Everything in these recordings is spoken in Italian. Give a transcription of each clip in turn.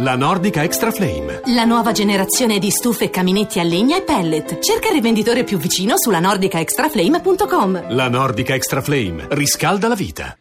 La Nordica Extra Flame. La nuova generazione di stufe e caminetti a legna e pellet. Cerca il rivenditore più vicino su lanordicaextraflame.com. La Nordica Extra Flame riscalda la vita.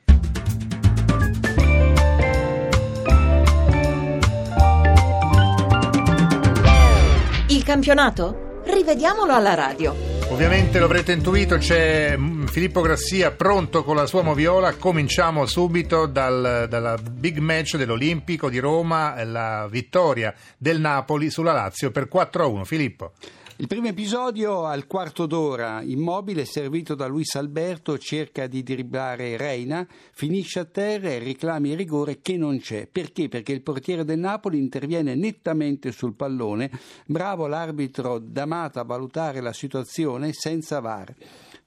Il campionato? Rivediamolo alla radio. Ovviamente lo avrete intuito, c'è Filippo Grassia pronto con la sua moviola. Cominciamo subito dalla big match dell'Olimpico di Roma, la vittoria del Napoli sulla Lazio per 4-1. Filippo. Il primo episodio al quarto d'ora, Immobile servito da Luis Alberto cerca di dribblare Reina, finisce a terra e reclama il rigore che non c'è. Perché? Perché il portiere del Napoli interviene nettamente sul pallone, bravo l'arbitro D'Amato a valutare la situazione senza VAR.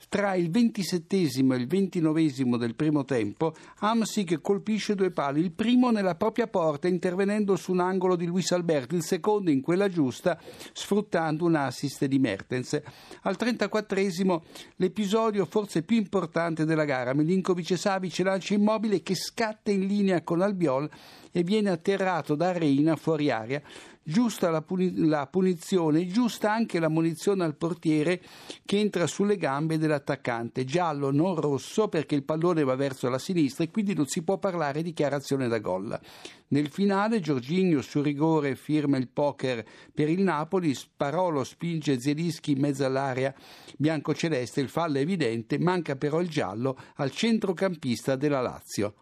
Tra il 27° e il 29° del primo tempo Hamsik colpisce due pali, il primo nella propria porta intervenendo su un angolo di Luis Alberto, il secondo in quella giusta sfruttando un assist di Mertens. Al 34° l'episodio forse più importante della gara, Milinkovic e Savic lancia Immobile che scatta in linea con Albiol e viene atterrato da Reina fuori area. Giusta la punizione, giusta anche la munizione al portiere che entra sulle gambe dell'attaccante, giallo non rosso perché il pallone va verso la sinistra e quindi non si può parlare di dichiarazione da gol. Nel finale Jorginho su rigore firma il poker per il Napoli, Parolo spinge Zielinski in mezzo all'area biancoceleste, il fallo è evidente, manca però il giallo al centrocampista della Lazio.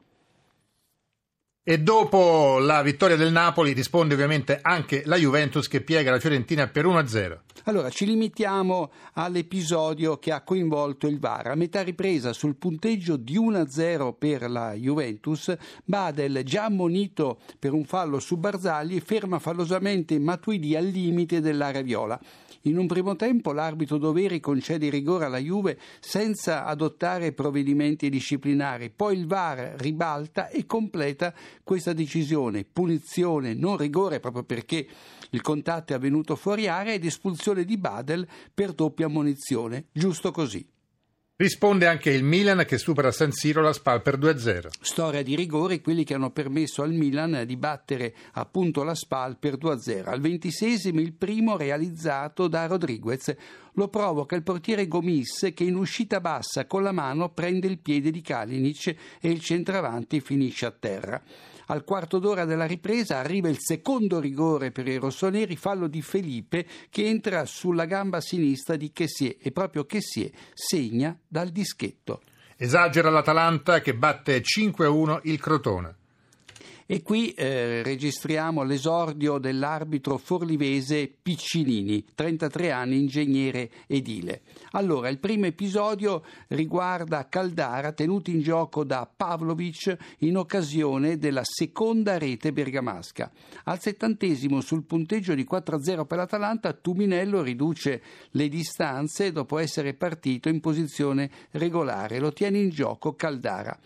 E dopo la vittoria del Napoli risponde ovviamente anche la Juventus che piega la Fiorentina per 1-0. Allora ci limitiamo all'episodio che ha coinvolto il VAR. A metà ripresa sul punteggio di 1-0 per la Juventus, Badel, già ammonito per un fallo su Barzagli, ferma fallosamente Matri al limite dell'area viola. In un primo tempo l'arbitro Doveri concede il rigore alla Juve senza adottare provvedimenti disciplinari, poi il VAR ribalta e completa questa decisione, punizione, non rigore proprio perché il contatto è avvenuto fuori area, ed espulsione di Badel per doppia ammonizione, giusto così. Risponde anche il Milan che supera San Siro la Spal per 2-0. Storia di rigori, quelli che hanno permesso al Milan di battere appunto la Spal per 2-0. Al 26° il primo realizzato da Rodriguez. Lo provoca il portiere Gomis che in uscita bassa con la mano prende il piede di Kalinic e il centravanti finisce a terra. Al quarto d'ora della ripresa arriva il secondo rigore per i rossoneri, fallo di Felipe che entra sulla gamba sinistra di Kessié e proprio Kessié segna dal dischetto. Esagera l'Atalanta che batte 5-1 il Crotone. E qui registriamo l'esordio dell'arbitro forlivese Piccinini, 33 anni, ingegnere edile. Allora, il primo episodio riguarda Caldara, tenuto in gioco da Pavlovic in occasione della seconda rete bergamasca. Al 70° sul punteggio di 4-0 per l'Atalanta, Tuminello riduce le distanze dopo essere partito in posizione regolare. Lo tiene in gioco Caldara.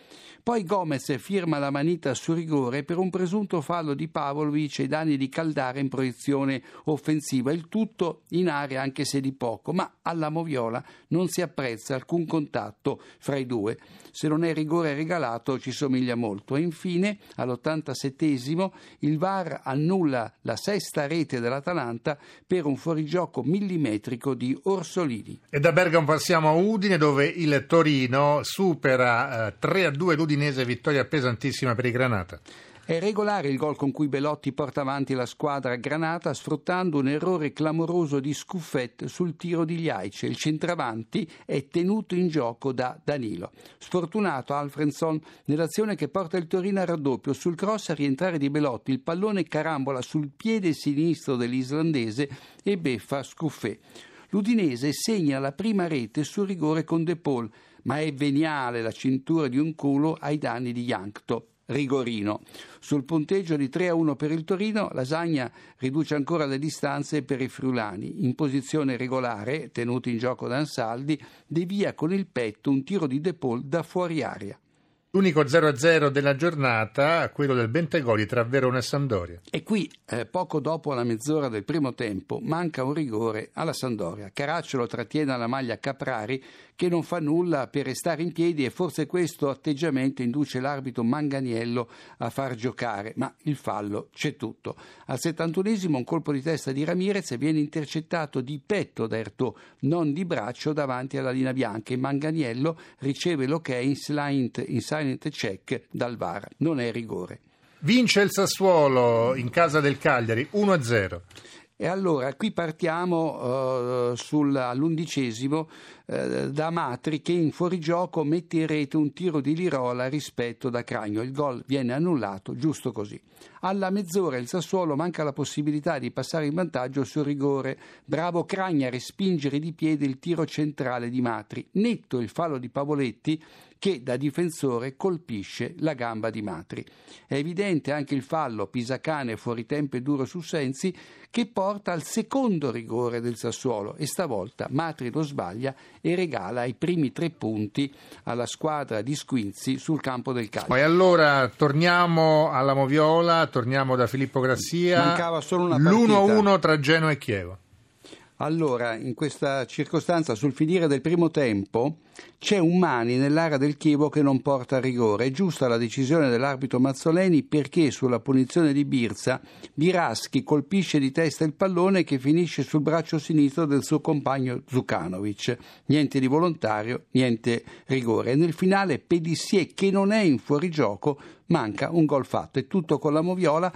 Poi Gomez firma la manita su rigore per un presunto fallo di Pavlovic ai danni di Caldara in proiezione offensiva, il tutto in area anche se di poco, ma alla moviola non si apprezza alcun contatto fra i due. Se non è rigore regalato ci somiglia molto. E infine all'87° il VAR annulla la sesta rete dell'Atalanta per un fuorigioco millimetrico di Orsolini. E da Bergamo passiamo a Udine dove il Torino supera 3-2 l'Udinese, vittoria pesantissima per i Granata. È regolare il gol con cui Belotti porta avanti la squadra granata sfruttando un errore clamoroso di Scuffet sul tiro di Ljajic. Il centravanti è tenuto in gioco da Danilo. Sfortunato Alfredson nell'azione che porta il Torino al raddoppio. Sul cross a rientrare di Belotti il pallone carambola sul piede sinistro dell'islandese e beffa Scuffet. L'Udinese segna la prima rete sul rigore con De Paul, ma è veniale la cintura di un culo ai danni di Jankto. Rigorino. Sul punteggio di 3-1 per il Torino, Lasagna riduce ancora le distanze per i friulani. In posizione regolare, tenuto in gioco da Ansaldi, devia con il petto un tiro di De Paul da fuori aria. L'unico 0-0 della giornata, quello del Bentegoli tra Verona e Sampdoria. E qui, poco dopo la mezz'ora del primo tempo, manca un rigore alla Sampdoria. Caracciolo trattiene alla maglia Caprari che non fa nulla per restare in piedi, e forse questo atteggiamento induce l'arbitro Manganiello a far giocare, ma il fallo c'è tutto. Al 71esimo un colpo di testa di Ramirez viene intercettato di petto da Ertò, non di braccio, davanti alla linea bianca, e Manganiello riceve l'ok in silent check dal VAR. Non è rigore. Vince il Sassuolo in casa del Cagliari 1-0. E allora qui partiamo all'11esimo da Matri, che in fuorigioco mette in rete un tiro di Lirola rispetto da Cragno. Il gol viene annullato, giusto così. Alla mezz'ora il Sassuolo manca la possibilità di passare in vantaggio sul rigore. Bravo Cragno a respingere di piede il tiro centrale di Matri. Netto il fallo di Pavoletti, che da difensore colpisce la gamba di Matri. È evidente anche il fallo Pisacane fuori tempo e duro su Sensi, che porta al secondo rigore del Sassuolo, e stavolta Matri lo sbaglia e regala i primi 3 punti alla squadra di Squinzi sul campo del Cagliari. E allora torniamo alla Moviola, torniamo da Filippo Grassia. Mancava solo una partita. L'1-1 tra Genoa e Chievo. Allora, in questa circostanza, sul finire del primo tempo, c'è un mani nell'area del Chievo che non porta a rigore. È giusta la decisione dell'arbitro Mazzoleni, perché sulla punizione di Birza, Biraschi colpisce di testa il pallone che finisce sul braccio sinistro del suo compagno Zukanovic. Niente di volontario, niente rigore. E nel finale Pédissier, che non è in fuorigioco, manca un gol fatto. È tutto con la Moviola,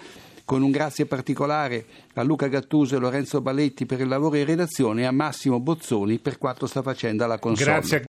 con un grazie particolare a Luca Gattuso e Lorenzo Baletti per il lavoro in redazione, e a Massimo Bozzoni per quanto sta facendo alla console. Grazie.